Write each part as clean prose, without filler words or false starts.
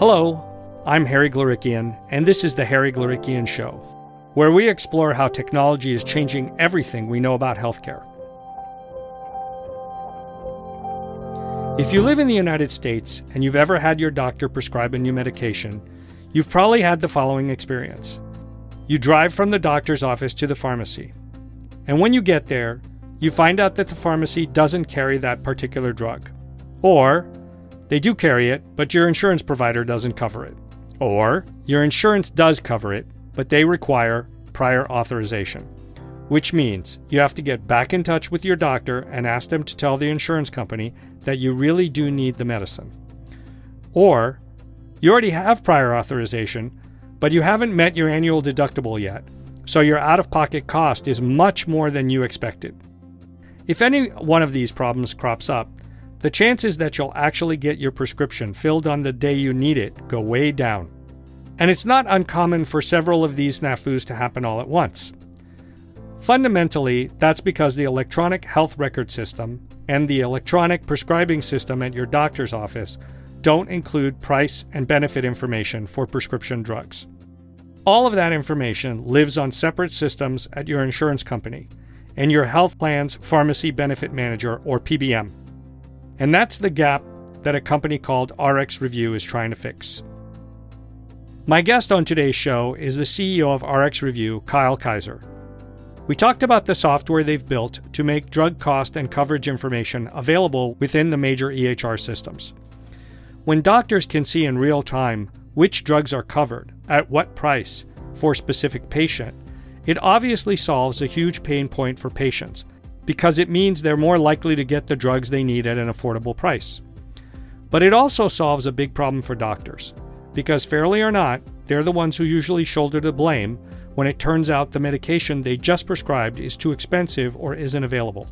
Hello, I'm Harry Glorikian, and this is The Harry Glorikian Show, where we explore how technology is changing everything we know about healthcare. If you live in the United States and you've ever had your doctor prescribe a new medication, you've probably had the following experience. You drive from the doctor's office to the pharmacy, and when you get there, you find out that the pharmacy doesn't carry that particular drug. Or they do carry it, but your insurance provider doesn't cover it. Or your insurance does cover it, but they require prior authorization, which means you have to get back in touch with your doctor and ask them to tell the insurance company that you really do need the medicine. Or you already have prior authorization, but you haven't met your annual deductible yet, so your out-of-pocket cost is much more than you expected. If any one of these problems crops up, the chances that you'll actually get your prescription filled on the day you need it go way down. And it's not uncommon for several of these snafus to happen all at once. Fundamentally, that's because the electronic health record system and the electronic prescribing system at your doctor's office don't include price and benefit information for prescription drugs. All of that information lives on separate systems at your insurance company and your health plan's pharmacy benefit manager, or PBM. And that's the gap that a company called RxRevu is trying to fix. My guest on today's show is the CEO of RxRevu, Kyle Kiser. We talked about the software they've built to make drug cost and coverage information available within the major EHR systems. When doctors can see in real time which drugs are covered, at what price, for a specific patient, it obviously solves a huge pain point for patients, because it means they're more likely to get the drugs they need at an affordable price. But it also solves a big problem for doctors, because fairly or not, they're the ones who usually shoulder the blame when it turns out the medication they just prescribed is too expensive or isn't available.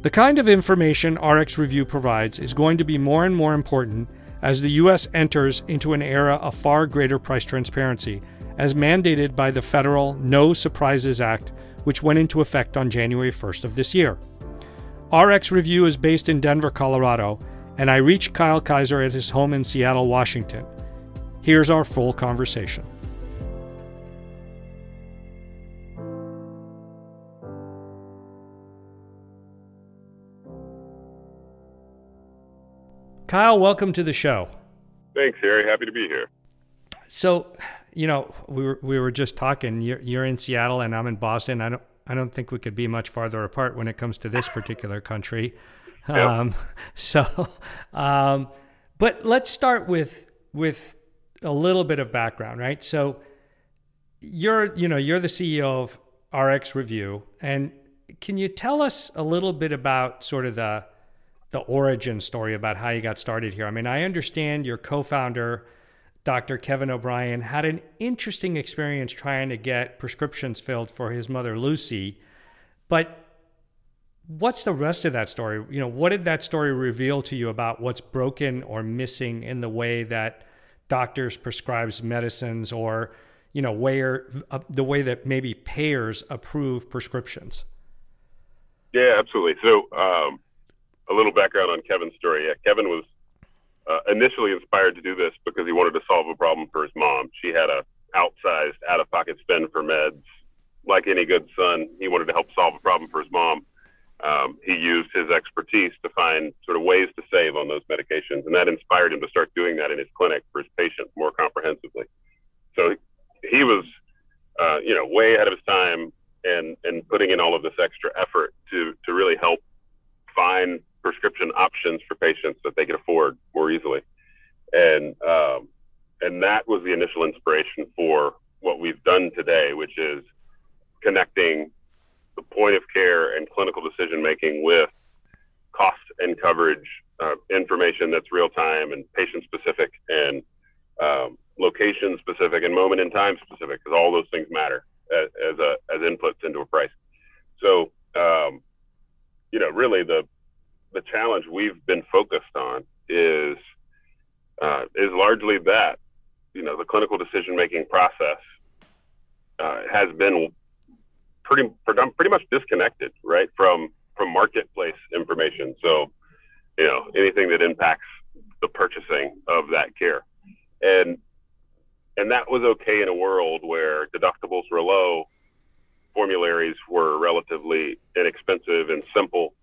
The kind of information RxRevu provides is going to be more and more important as the U.S. enters into an era of far greater price transparency, as mandated by the federal No Surprises Act, which went into effect on January 1st of this year. RxRevu is based in Denver, Colorado, and I reached Kyle Kiser at his home in Seattle, Washington. Here's our full conversation. Kyle, welcome to the show. Thanks, Harry. Happy to be here. So, you know, we were just talking. You're in Seattle and I'm in Boston. I don't think we could be much farther apart when it comes to this particular country. Yep. But let's start with a little bit of background, right? So you're the CEO of RxRevu, and can you tell us a little bit about sort of the origin story about how you got started here? I mean, I understand your co-founder, Dr. Kevin O'Brien, had an interesting experience trying to get prescriptions filled for his mother, Lucy. But what's the rest of that story? You know, what did that story reveal to you about what's broken or missing in the way that doctors prescribe medicines, or, you know, where the way that maybe payers approve prescriptions? Yeah, absolutely. So a little background on Kevin's story. Yeah, Kevin was initially inspired to do this because he wanted to solve a problem for his mom. She had a outsized out-of-pocket spend for meds. Like any good son, he wanted to help solve a problem for his mom. He used his expertise to find sort of ways to save on those medications, and that inspired him to start doing that in his clinic for his patients more comprehensively. So he was, way ahead of his time and putting in all of this extra effort to really help find prescription options for patients that they could afford more easily. And that was the initial inspiration for what we've done today, which is connecting the point of care and clinical decision-making with cost and coverage information that's real-time and patient-specific and location-specific and moment-in-time-specific, because all those things matter as inputs into a price. So, really the challenge we've been focused on is largely that, the clinical decision-making process has been pretty much disconnected, right, from marketplace information. So, anything that impacts the purchasing of that care. And that was okay in a world where deductibles were low, formularies were relatively inexpensive and simple.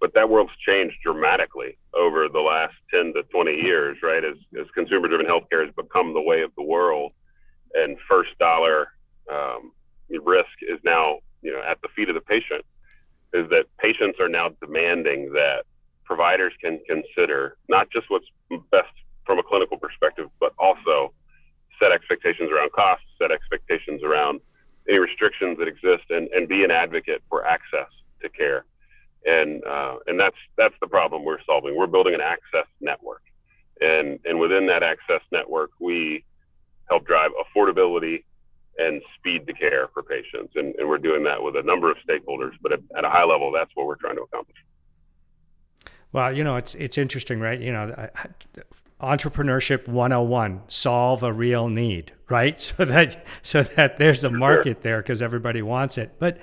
But that world's changed dramatically over the last 10 to 20 years, right? As consumer-driven healthcare has become the way of the world, and first dollar risk is now, you know, at the feet of the patient, is that patients are now demanding that providers can consider not just what's best from a clinical perspective, but also set expectations around costs, set expectations around any restrictions that exist, and be an advocate for access to care. And that's the problem we're solving. We're building an access network. And within that access network, we help drive affordability and speed to care for patients. And we're doing that with a number of stakeholders, but at a high level, that's what we're trying to accomplish. Well, you know, it's interesting, right? You know, entrepreneurship 101, solve a real need, right? So that there's a market there because everybody wants it. But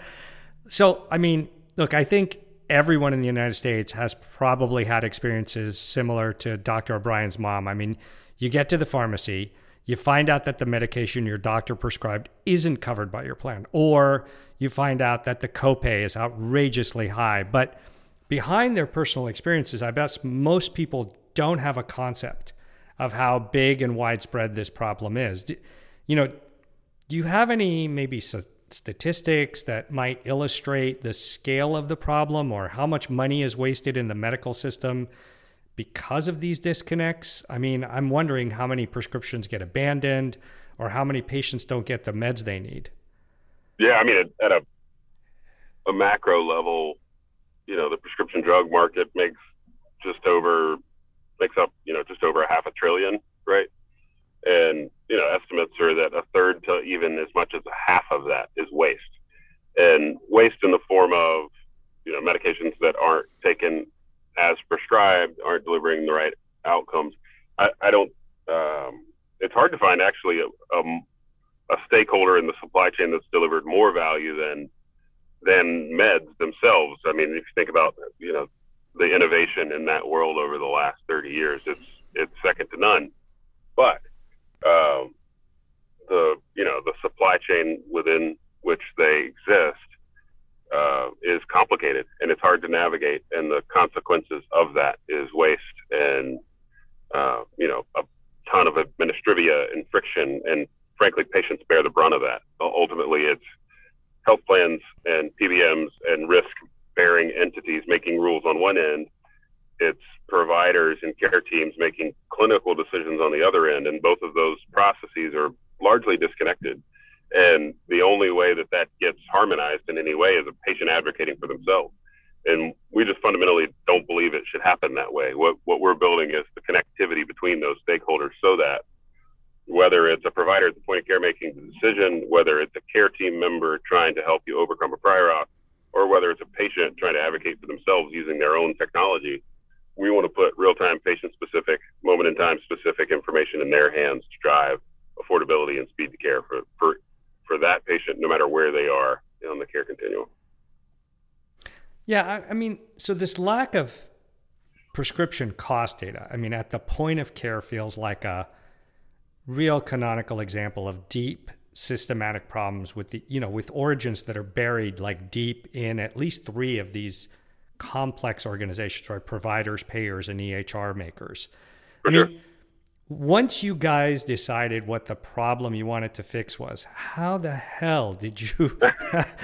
so, I mean, look, I think everyone in the United States has probably had experiences similar to Dr. O'Brien's mom. I mean, you get to the pharmacy, you find out that the medication your doctor prescribed isn't covered by your plan, or you find out that the copay is outrageously high. But behind their personal experiences, I bet most people don't have a concept of how big and widespread this problem is. Do you have any maybe statistics that might illustrate the scale of the problem, or how much money is wasted in the medical system because of these disconnects? I mean, I'm wondering how many prescriptions get abandoned, or how many patients don't get the meds they need. Yeah, I mean, at a macro level, you know, the prescription drug market makes up, you know, just over $500 billion, right? And, you know, estimates are that a third to even as much as a half of that is waste. And waste in the form of, you know, medications that aren't taken as prescribed, aren't delivering the right outcomes. I don't, it's hard to find actually a stakeholder in the supply chain that's delivered more value than meds themselves. I mean, if you think about, you know, the innovation in that world over the last 30 years, it's second to none. But the supply chain within which they exist is complicated, and it's hard to navigate, and the consequences of that is waste and a ton of administrivia and friction, and frankly, patients bear the brunt of that. Ultimately, it's health plans and PBMs and risk-bearing entities making rules on one end. It's providers and care teams making clinical decisions on the other end, and both of those processes are largely disconnected. And the only way that gets harmonized in any way is a patient advocating for themselves. And we just fundamentally don't believe it should happen that way. What we're building is the connectivity between those stakeholders, so that whether it's a provider at the point of care making the decision, whether it's a care team member trying to help you overcome a prior auth, or whether it's a patient trying to advocate for themselves using their own technology, we want to put real-time, patient-specific, moment-in-time specific information in their hands to drive affordability and speed to care for that patient, no matter where they are on the care continuum. Yeah, I mean, so this lack of prescription cost data, I mean, at the point of care feels like a real canonical example of deep systematic problems with origins that are buried like deep in at least three of these complex organizations, right? Providers, payers, and EHR makers. For sure. I mean, once you guys decided what the problem you wanted to fix was, how the hell did you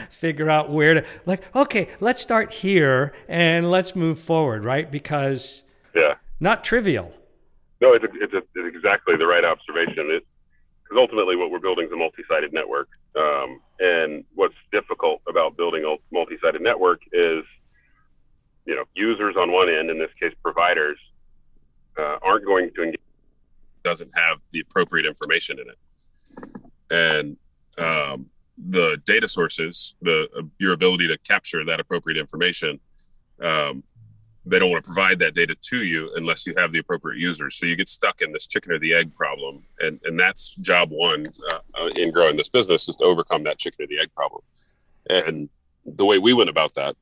figure out where to, like, okay, let's start here and let's move forward, right? Because not trivial. No, it's exactly the right observation. Because ultimately what we're building is a multi-sided network. And what's difficult about building a multi-sided network is, you know, users on one end, in this case, providers, aren't going to engage. Doesn't have the appropriate information in it. And the data sources, your ability to capture that appropriate information, they don't want to provide that data to you unless you have the appropriate users. So you get stuck in this chicken or the egg problem. And that's job one in growing this business, is to overcome that chicken or the egg problem. And the way we went about that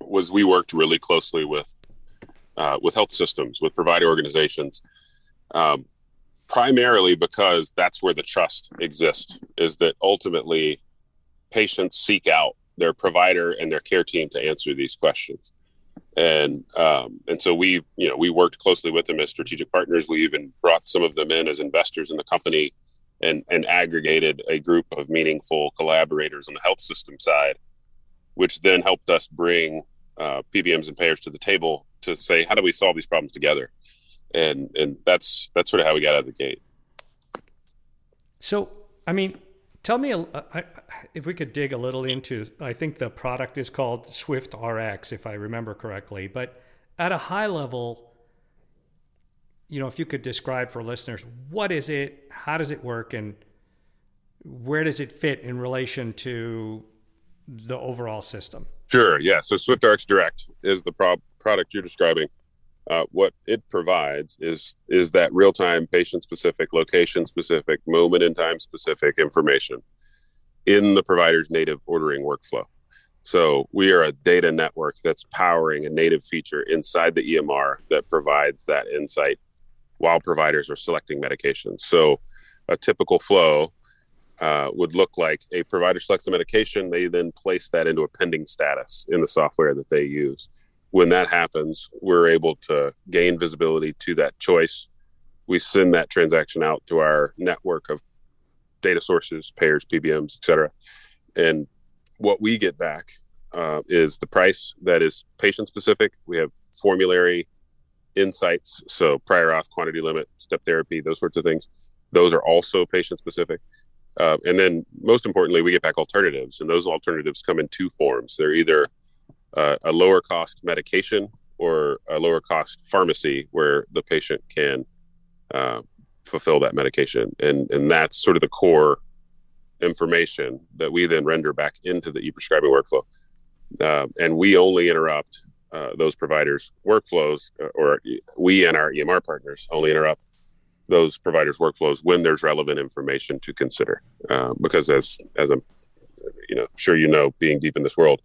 was we worked really closely with health systems, with provider organizations, primarily because that's where the trust exists, is that ultimately patients seek out their provider and their care team to answer these questions. And so we worked closely with them as strategic partners. We even brought some of them in as investors in the company and aggregated a group of meaningful collaborators on the health system side, which then helped us bring PBMs and payers to the table to say, how do we solve these problems together? And that's sort of how we got out of the gate. So, I mean, tell me if we could dig a little into, I think the product is called SwiftRx, if I remember correctly. But at a high level, if you could describe for listeners, what is it, how does it work, and where does it fit in relation to the overall system? Sure, yeah. So SwiftRx Direct is the product you're describing. What it provides is that real-time, patient-specific, location-specific, moment-in-time-specific information in the provider's native ordering workflow. So we are a data network that's powering a native feature inside the EMR that provides that insight while providers are selecting medications. So a typical flow would look like a provider selects a medication, they then place that into a pending status in the software that they use. When that happens, we're able to gain visibility to that choice. We send that transaction out to our network of data sources, payers, PBMs, et cetera. And what we get back is the price that is patient-specific. We have formulary insights, so prior auth, quantity limit, step therapy, those sorts of things. Those are also patient-specific. And then most importantly, we get back alternatives, and those alternatives come in two forms. They're either a lower cost medication or a lower cost pharmacy where the patient can fulfill that medication. And that's sort of the core information that we then render back into the e-prescribing workflow. And we only interrupt those providers' workflows, or we and our EMR partners only interrupt those providers' workflows when there's relevant information to consider. Because as I'm sure being deep in this world,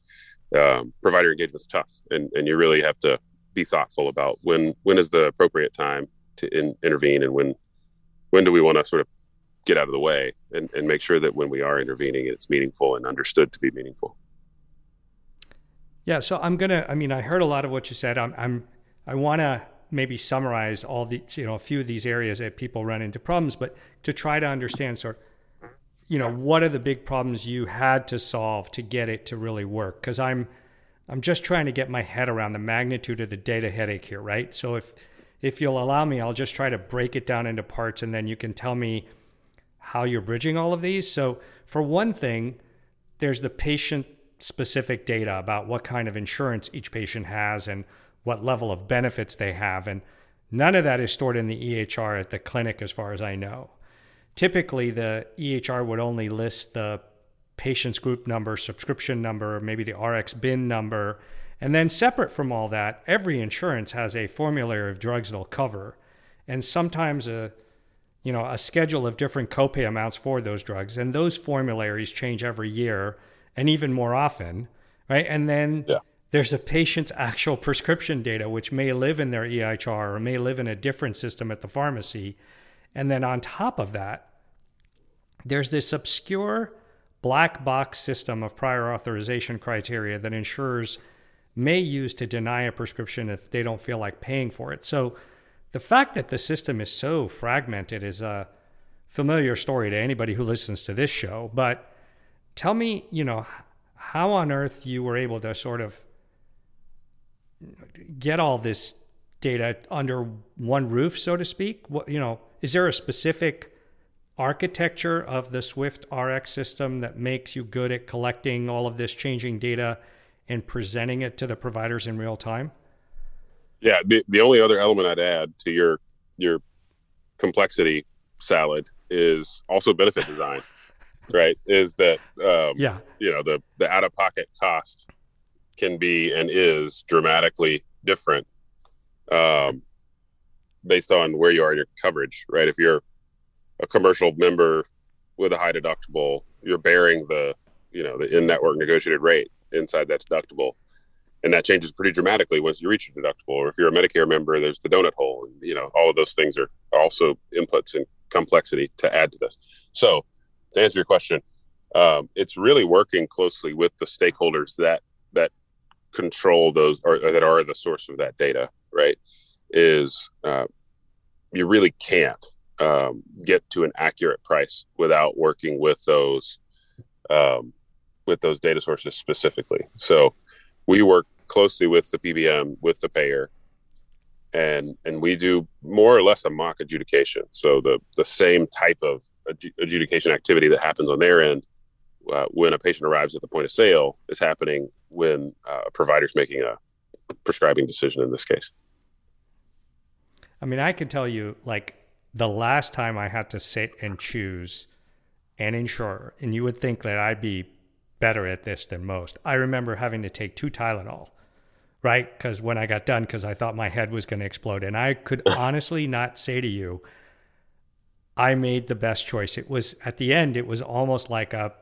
provider engagement is tough, and you really have to be thoughtful about when is the appropriate time to intervene, and when do we want to sort of get out of the way and make sure that when we are intervening, it's meaningful and understood to be meaningful. Yeah. So I heard a lot of what you said. I want to maybe summarize all the, a few of these areas that people run into problems, but to try to understand sort of, what are the big problems you had to solve to get it to really work? Because I'm just trying to get my head around the magnitude of the data headache here, right? So if you'll allow me, I'll just try to break it down into parts, and then you can tell me how you're bridging all of these. So for one thing, there's the patient-specific data about what kind of insurance each patient has and what level of benefits they have. And none of that is stored in the EHR at the clinic, as far as I know. Typically, the EHR would only list the patient's group number, subscription number, maybe the RX bin number. And then separate from all that, every insurance has a formulary of drugs they'll cover, and sometimes a schedule of different copay amounts for those drugs. And those formularies change every year and even more often, right? And then there's a patient's actual prescription data, which may live in their EHR or may live in a different system at the pharmacy. And then on top of that, there's this obscure black box system of prior authorization criteria that insurers may use to deny a prescription if they don't feel like paying for it. So the fact that the system is so fragmented is a familiar story to anybody who listens to this show. But tell me, how on earth you were able to sort of get all this data under one roof, so to speak. Is there a specific architecture of the SwiftRx system that makes you good at collecting all of this changing data and presenting it to the providers in real time? Yeah, the only other element I'd add to your complexity salad is also benefit design, right? Is that the out-of-pocket cost can be and is dramatically different based on where you are in your coverage, right? If you're a commercial member with a high deductible, you're bearing the in-network negotiated rate inside that deductible. And that changes pretty dramatically once you reach your deductible. Or if you're a Medicare member, there's the donut hole. All of those things are also inputs complexity to add to this. So to answer your question, it's really working closely with the stakeholders that control those or that are the source of that data, right? You really can't get to an accurate price without working with those data sources specifically. So we work closely with the PBM, with the payer, and we do more or less a mock adjudication. So the same type of adjudication activity that happens on their end when a patient arrives at the point of sale is happening when a provider's making a prescribing decision in this case. I mean, I can tell you, like, the last time I had to sit and choose an insurer, and you would think that I'd be better at this than most. I remember having to take 2 Tylenol, right? Because when I got done, because I thought my head was going to explode. And I could honestly not say to you, I made the best choice. It was, at the end, it was almost like a,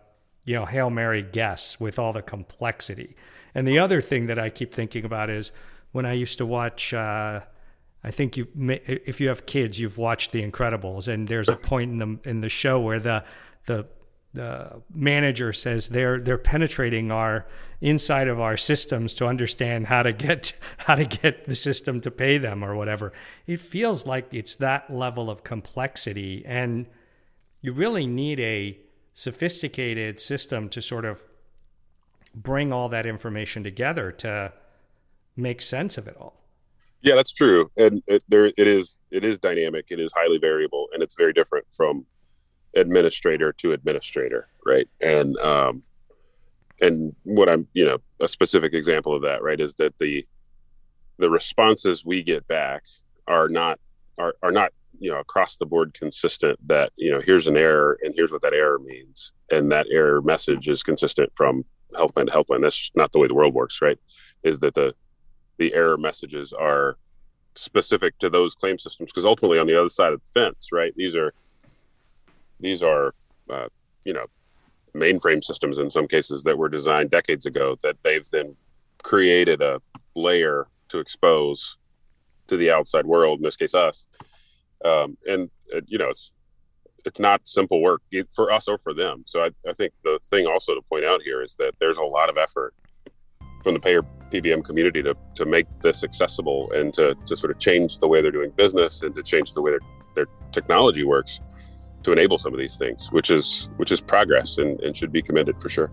Hail Mary guess with all the complexity. And the other thing that I keep thinking about is when I used to watch... I think if you have kids, you've watched The Incredibles, and there's a point in the show where the manager says they're penetrating our inside of our systems to understand how to get the system to pay them or whatever. It feels like it's that level of complexity, and you really need a sophisticated system to sort of bring all that information together to make sense of it all. Yeah, that's true. And it is dynamic. It is highly variable, and it's very different from administrator to administrator, right? And what I'm, a specific example of that, right, is that the responses we get back are not, across the board consistent that, here's an error and here's what that error means. And that error message is consistent from health plan to health plan. That's just not the way the world works, right? Is that the error messages are specific to those claim systems, because ultimately on the other side of the fence, right, these are mainframe systems in some cases that were designed decades ago that they've then created a layer to expose to the outside world, in this case us, it's not simple work for us or for them. So I think the thing also to point out here is that there's a lot of effort from the payer PBM community to make this accessible and to sort of change the way they're doing business and to change the way their technology works to enable some of these things, which is progress and should be commended for sure.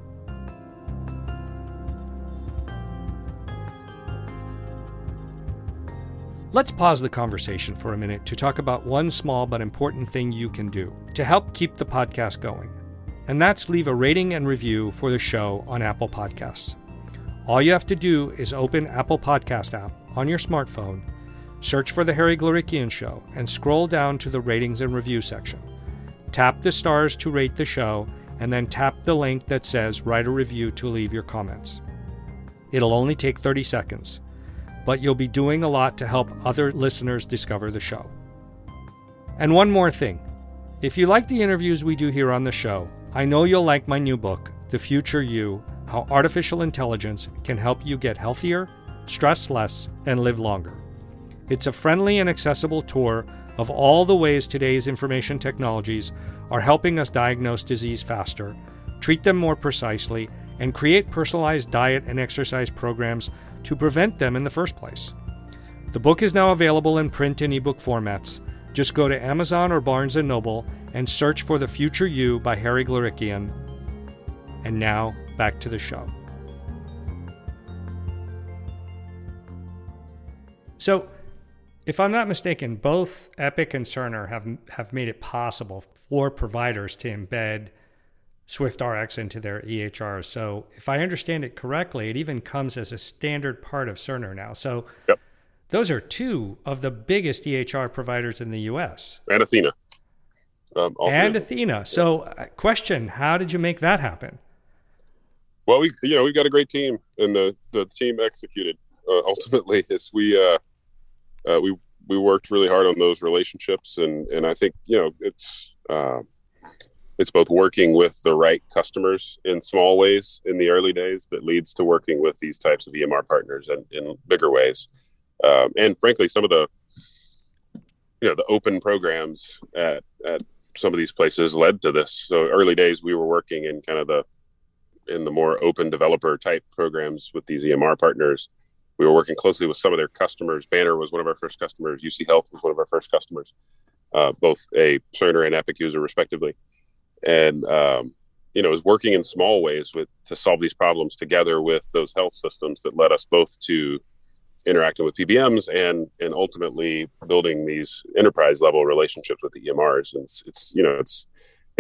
Let's pause the conversation for a minute to talk about one small but important thing you can do to help keep the podcast going. And that's leave a rating and review for the show on Apple Podcasts. All you have to do is open Apple Podcast app on your smartphone, search for The Harry Glorikian Show, and scroll down to the ratings and review section. Tap the stars to rate the show, and then tap the link that says write a review to leave your comments. It'll only take 30 seconds, but you'll be doing a lot to help other listeners discover the show. And one more thing. If you like the interviews we do here on the show, I know you'll like my new book, The Future You: How Artificial Intelligence Can Help You Get Healthier, Stress Less, and Live Longer. It's a friendly and accessible tour of all the ways today's information technologies are helping us diagnose disease faster, treat them more precisely, and create personalized diet and exercise programs to prevent them in the first place. The book is now available in print and ebook formats. Just go to Amazon or Barnes & Noble and search for The Future You by Harry Glorikian. And now, back to the show. So, if I'm not mistaken, both Epic and Cerner have made it possible for providers to embed SwiftRx into their EHRs. So, if I understand it correctly, it even comes as a standard part of Cerner now. So, yep. Those are two of the biggest EHR providers in the U.S. And Athena. Yeah. So, question: how did you make that happen? Well, we've got a great team, and the team executed ultimately is we worked really hard on those relationships, and I think it's both working with the right customers in small ways in the early days that leads to working with these types of EMR partners in bigger ways, and frankly, some of the the open programs at some of these places led to this. So early days, we were working in kind of in the more open developer type programs with these EMR partners. We were working closely with some of their customers. Banner was one of our first customers. UC Health was one of our first customers, both a Cerner and Epic user respectively. And, it was working in small ways to solve these problems together with those health systems that led us both to interacting with PBMs and ultimately building these enterprise level relationships with the EMRs. And it's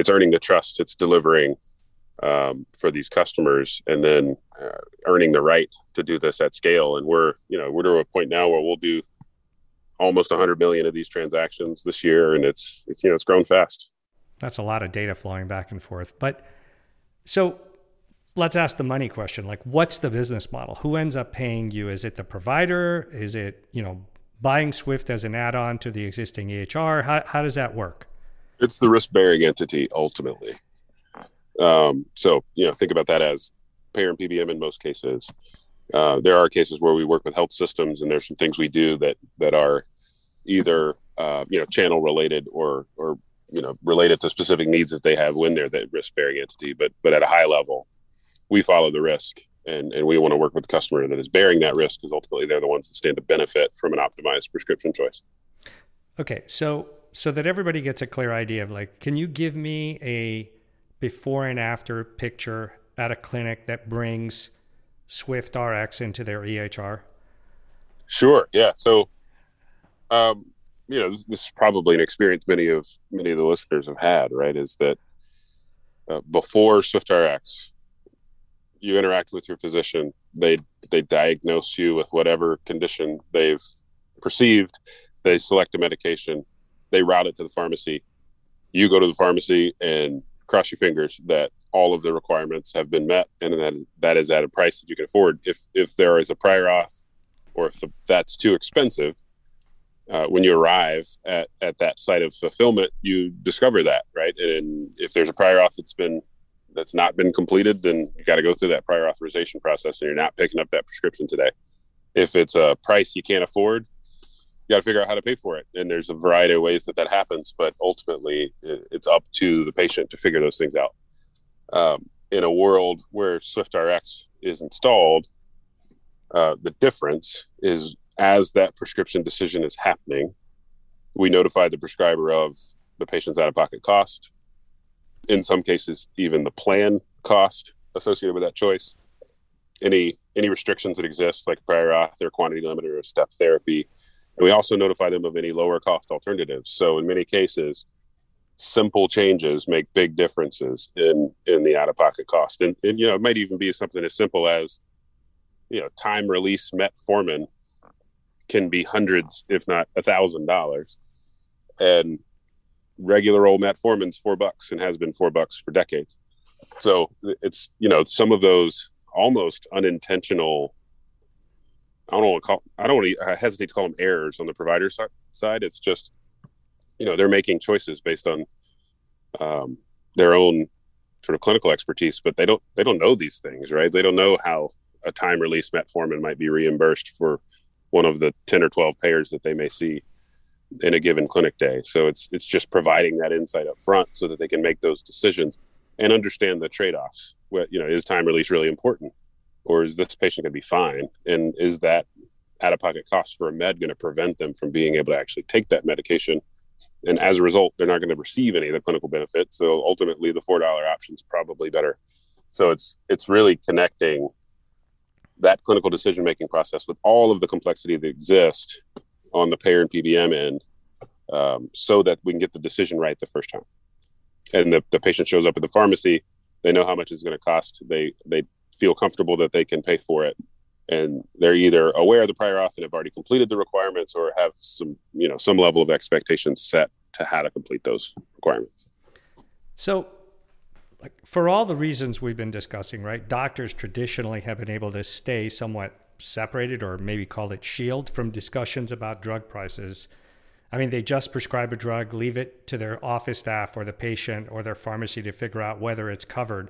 earning the trust, it's delivering for these customers, and then earning the right to do this at scale. And we're to a point now where we'll do almost 100 million of these transactions this year, and it's grown fast. That's a lot of data flowing back and forth. But so let's ask the money question. Like, what's the business model? Who ends up paying you? Is it the provider? Is it, buying Swift as an add-on to the existing EHR? How does that work? It's the risk-bearing entity, ultimately. So, think about that as payer and PBM in most cases. There are cases where we work with health systems, and there's some things we do that are either, channel related or related to specific needs that they have when they're that risk-bearing entity. But at a high level, we follow the risk, and we want to work with the customer that is bearing that risk, because ultimately they're the ones that stand to benefit from an optimized prescription choice. Okay, so that everybody gets a clear idea of, like, can you give me a before and after picture at a clinic that brings SwiftRx into their EHR? Sure, yeah. So, this is probably an experience many of the listeners have had, right? Is that before SwiftRx, you interact with your physician. They diagnose you with whatever condition they've perceived. They select a medication. They route it to the pharmacy. You go to the pharmacy and cross your fingers that all of the requirements have been met, and that is at a price that you can afford. If there is a prior auth, or if that's too expensive, when you arrive at that site of fulfillment, you discover that, right? And if there's a prior auth that's not been completed, then you got to go through that prior authorization process, and you're not picking up that prescription today. If it's a price you can't afford, you got to figure out how to pay for it. And there's a variety of ways that happens, but ultimately it's up to the patient to figure those things out. In a world where SwiftRx is installed, the difference is, as that prescription decision is happening, we notify the prescriber of the patient's out-of-pocket cost, in some cases, even the plan cost associated with that choice, any restrictions that exist, like prior auth or quantity limiter or step therapy. And we also notify them of any lower cost alternatives. So in many cases, simple changes make big differences in the out-of-pocket cost. And it might even be something as simple as, time release metformin can be hundreds, if not $1,000. And regular old metformin's $4 and has been $4 for decades. So it's, some of those almost unintentional, I hesitate to call them errors on the provider side. It's just, they're making choices based on their own sort of clinical expertise, but they don't know these things, right? They don't know how a time release metformin might be reimbursed for one of the 10 or 12 payers that they may see in a given clinic day. So it's just providing that insight up front so that they can make those decisions and understand the trade-offs. Is time release really important, or is this patient going to be fine? And is that out-of-pocket cost for a med going to prevent them from being able to actually take that medication? And as a result, they're not going to receive any of the clinical benefit. So ultimately the $4 option is probably better. So it's really connecting that clinical decision-making process with all of the complexity that exists on the payer and PBM end, so that we can get the decision right the first time. And the patient shows up at the pharmacy, they know how much it's going to cost, they feel comfortable that they can pay for it, and they're either aware of the prior auth and have already completed the requirements, or have some level of expectations set to how to complete those requirements. So, like, for all the reasons we've been discussing, right, doctors traditionally have been able to stay somewhat separated, or maybe call it shield, from discussions about drug prices. I mean, they just prescribe a drug, leave it to their office staff or the patient or their pharmacy to figure out whether it's covered.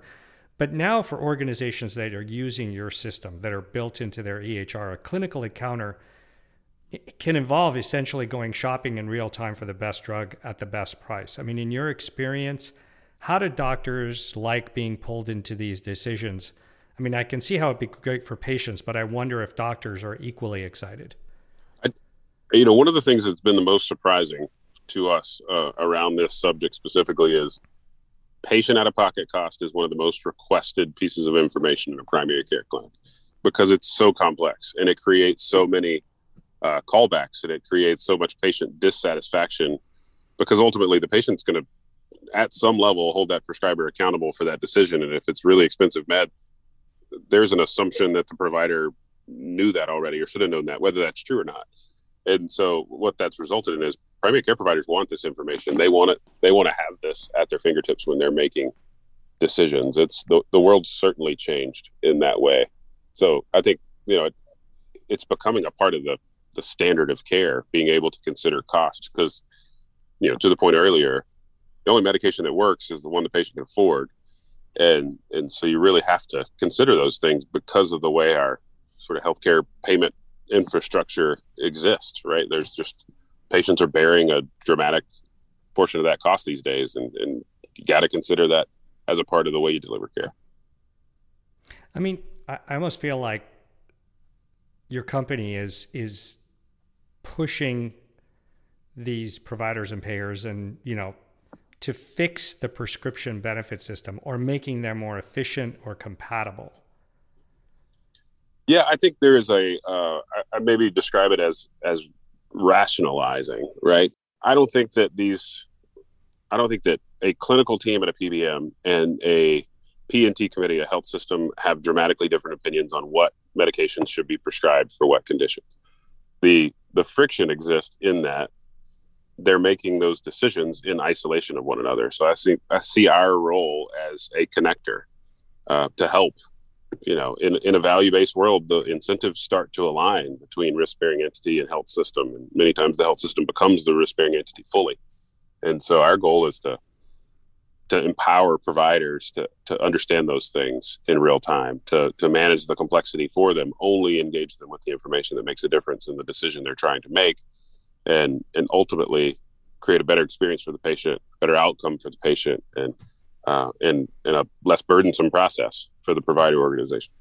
But now for organizations that are using your system, that are built into their EHR, a clinical encounter it can involve essentially going shopping in real time for the best drug at the best price. I mean, in your experience, how do doctors like being pulled into these decisions? I mean, I can see how it'd be great for patients, but I wonder if doctors are equally excited. One of the things that's been the most surprising to us around this subject specifically is patient out-of-pocket cost is one of the most requested pieces of information in a primary care clinic because it's so complex and it creates so many callbacks and it creates so much patient dissatisfaction because ultimately the patient's going to, at some level, hold that prescriber accountable for that decision. And if it's really expensive med, there's an assumption that the provider knew that already or should have known that, whether that's true or not. And so what that's resulted in is primary care providers want this information. They want it. They want to have this at their fingertips when they're making decisions. It's the world's certainly changed in that way. So I think, it's becoming a part of the standard of care, being able to consider cost because, to the point earlier, the only medication that works is the one the patient can afford. And so you really have to consider those things because of the way our sort of healthcare payment infrastructure exists, right? There's just patients are bearing a dramatic portion of that cost these days, and you got to consider that as a part of the way you deliver care. I mean, I almost feel like your company is pushing these providers and payers and, to fix the prescription benefit system or making them more efficient or compatible. Yeah, I think there is I maybe describe it as rationalizing, right? I don't think that a clinical team at a PBM and a P&T committee at a health system have dramatically different opinions on what medications should be prescribed for what conditions. The friction exists in that they're making those decisions in isolation of one another. So I see our role as a connector to help. In a value-based world, the incentives start to align between risk-bearing entity and health system. And many times the health system becomes the risk-bearing entity fully. And so our goal is to empower providers to understand those things in real time, to manage the complexity for them, only engage them with the information that makes a difference in the decision they're trying to make, and ultimately create a better experience for the patient, better outcome for the patient, and a less burdensome process for the provider organization.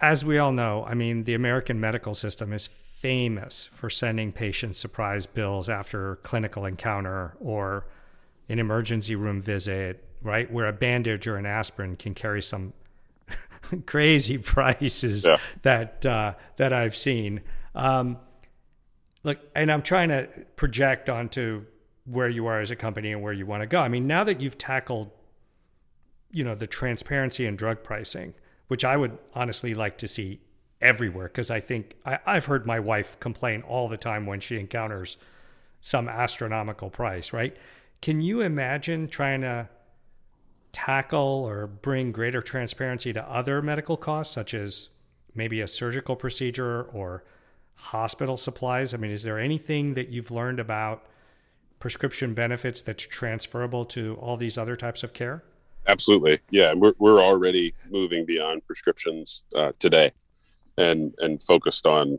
As we all know, I mean, the American medical system is famous for sending patients surprise bills after a clinical encounter or an emergency room visit, right? Where a bandage or an aspirin can carry some crazy prices that I've seen. Look, and I'm trying to project onto where you are as a company and where you want to go. I mean, now that you've tackled, the transparency in drug pricing, which I would honestly like to see everywhere, because I think I've heard my wife complain all the time when she encounters some astronomical price, right? Can you imagine trying to tackle or bring greater transparency to other medical costs, such as maybe a surgical procedure or hospital supplies? I mean, is there anything that you've learned about prescription benefits that's transferable to all these other types of care? Absolutely. Yeah. We're already moving beyond prescriptions today and focused on,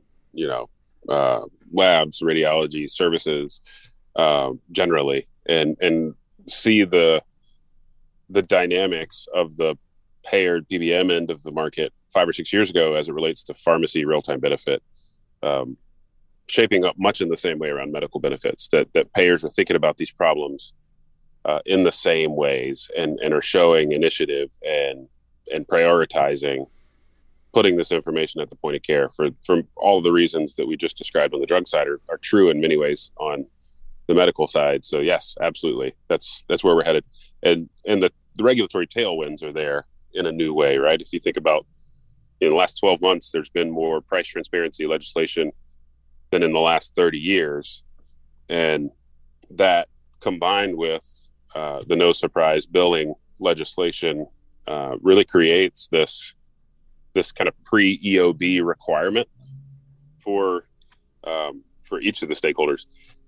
labs, radiology services generally, and see the dynamics of the payer PBM end of the market 5 or 6 years ago as it relates to pharmacy real-time benefit. Shaping up much in the same way around medical benefits, that payers are thinking about these problems in the same ways and are showing initiative and prioritizing putting this information at the point of care for all of the reasons that we just described on the drug side are true in many ways on the medical side. So yes, absolutely. That's where we're headed. And the regulatory tailwinds are there in a new way, right? If you think about in the last 12 months, there's been more price transparency legislation than in the last 30 years. And that combined with the no surprise billing legislation really creates this kind of pre-EOB requirement for each of the stakeholders.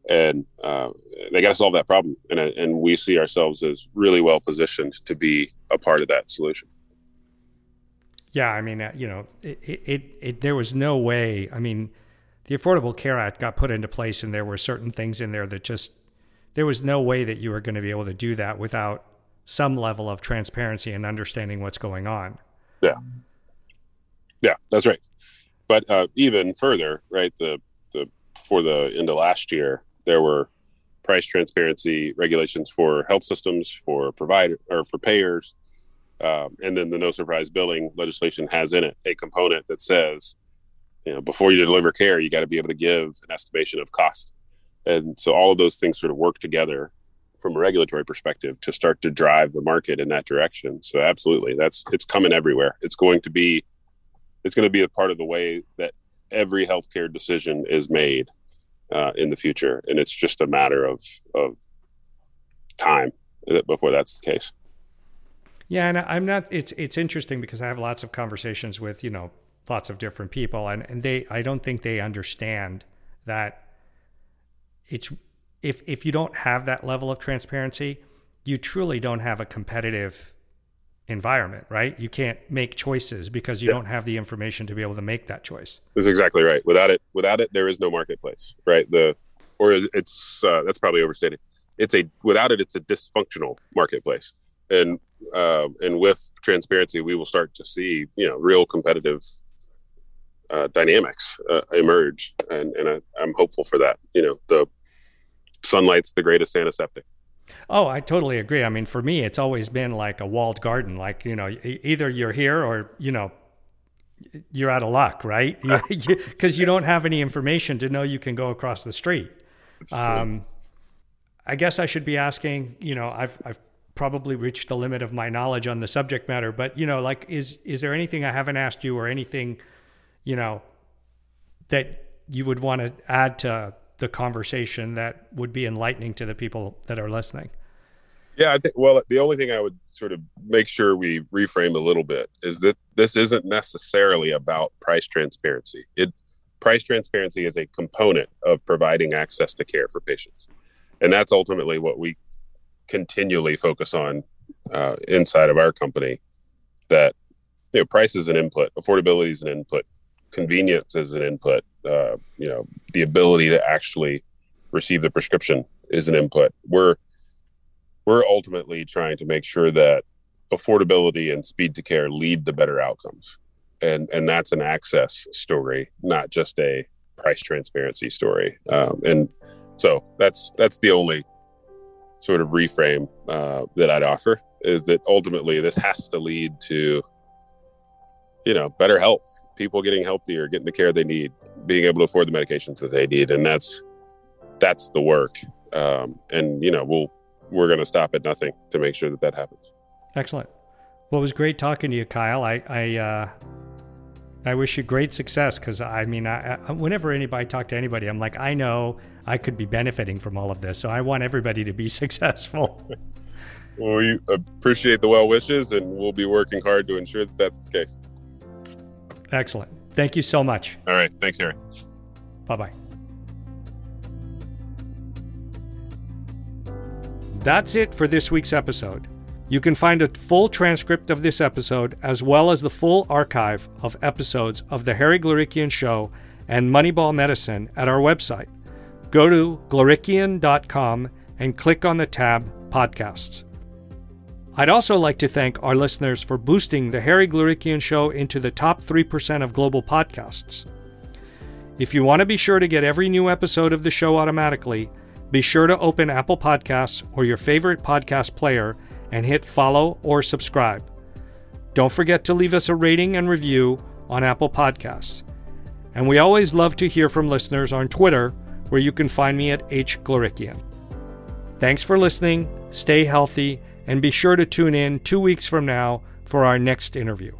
And they got to solve that problem. And we see ourselves as really well positioned to be a part of that solution. Yeah, I mean, there was no way, I mean, the Affordable Care Act got put into place, and there were certain things in there that just, there was no way that you were going to be able to do that without some level of transparency and understanding what's going on. Yeah, that's right. But even further, right, before the end of last year, there were price transparency regulations for health systems, for provider or for payers. And then the no surprise billing legislation has in it a component that says, you know, before you deliver care, you got to be able to give an estimation of cost. And so all of those things sort of work together from a regulatory perspective to start to drive the market in that direction. So absolutely, it's coming everywhere. It's going to be a part of the way that every healthcare decision is made in the future. And it's just a matter of time before that's the case. Yeah. And I'm not, it's interesting because I have lots of conversations with, you know, lots of different people, and they, I don't think they understand that if you don't have that level of transparency, you truly don't have a competitive environment, right? You can't make choices because you don't have the information to be able to make that choice. That's exactly right. Without it, there is no marketplace, right? That's probably overstated. Without it, it's a dysfunctional marketplace. And with transparency, we will start to see, you know, real competitive dynamics emerge. And I'm hopeful for that. You know, the sunlight's the greatest antiseptic. Oh, I totally agree. I mean, for me, it's always been like a walled garden. Like, you know, either you're here or, you know, you're out of luck, right? Because you don't have any information to know you can go across the street. I guess I should be asking, you know, I've probably reached the limit of my knowledge on the subject matter, but, you know, like, is there anything I haven't asked you or anything, you know, that you would want to add to the conversation that would be enlightening to the people that are listening? Yeah, I think, well, the only thing I would sort of make sure we reframe a little bit is that this isn't necessarily about price transparency. Price transparency is a component of providing access to care for patients. And that's ultimately what we continually focus on inside of our company, that, you know, price is an input, affordability is an input, convenience is an input, you know, the ability to actually receive the prescription is an input. We're ultimately trying to make sure that affordability and speed to care lead to better outcomes. And that's an access story, not just a price transparency story. And so that's the only sort of reframe that I'd offer, is that ultimately this has to lead to, you know, better health, people getting healthier, getting the care they need, being able to afford the medications that they need. And that's the work. And, you know, we're going to stop at nothing to make sure that happens. Excellent. Well, it was great talking to you, Kyle. I wish you great success, because, I mean, whenever anybody talks to anybody, I'm like, I know I could be benefiting from all of this, so I want everybody to be successful. Well, we appreciate the well wishes, and we'll be working hard to ensure that that's the case. Excellent. Thank you so much. All right. Thanks, Harry. Bye-bye. That's it for this week's episode. You can find a full transcript of this episode, as well as the full archive of episodes of The Harry Glorikian Show and Moneyball Medicine, at our website. Go to glorikian.com and click on the tab Podcasts. I'd also like to thank our listeners for boosting The Harry Glorikian Show into the top 3% of global podcasts. If you want to be sure to get every new episode of the show automatically, be sure to open Apple Podcasts or your favorite podcast player and hit follow or subscribe. Don't forget to leave us a rating and review on Apple Podcasts. And we always love to hear from listeners on Twitter, where you can find me at @HGlorikian. Thanks for listening, stay healthy, and be sure to tune in 2 weeks from now for our next interview.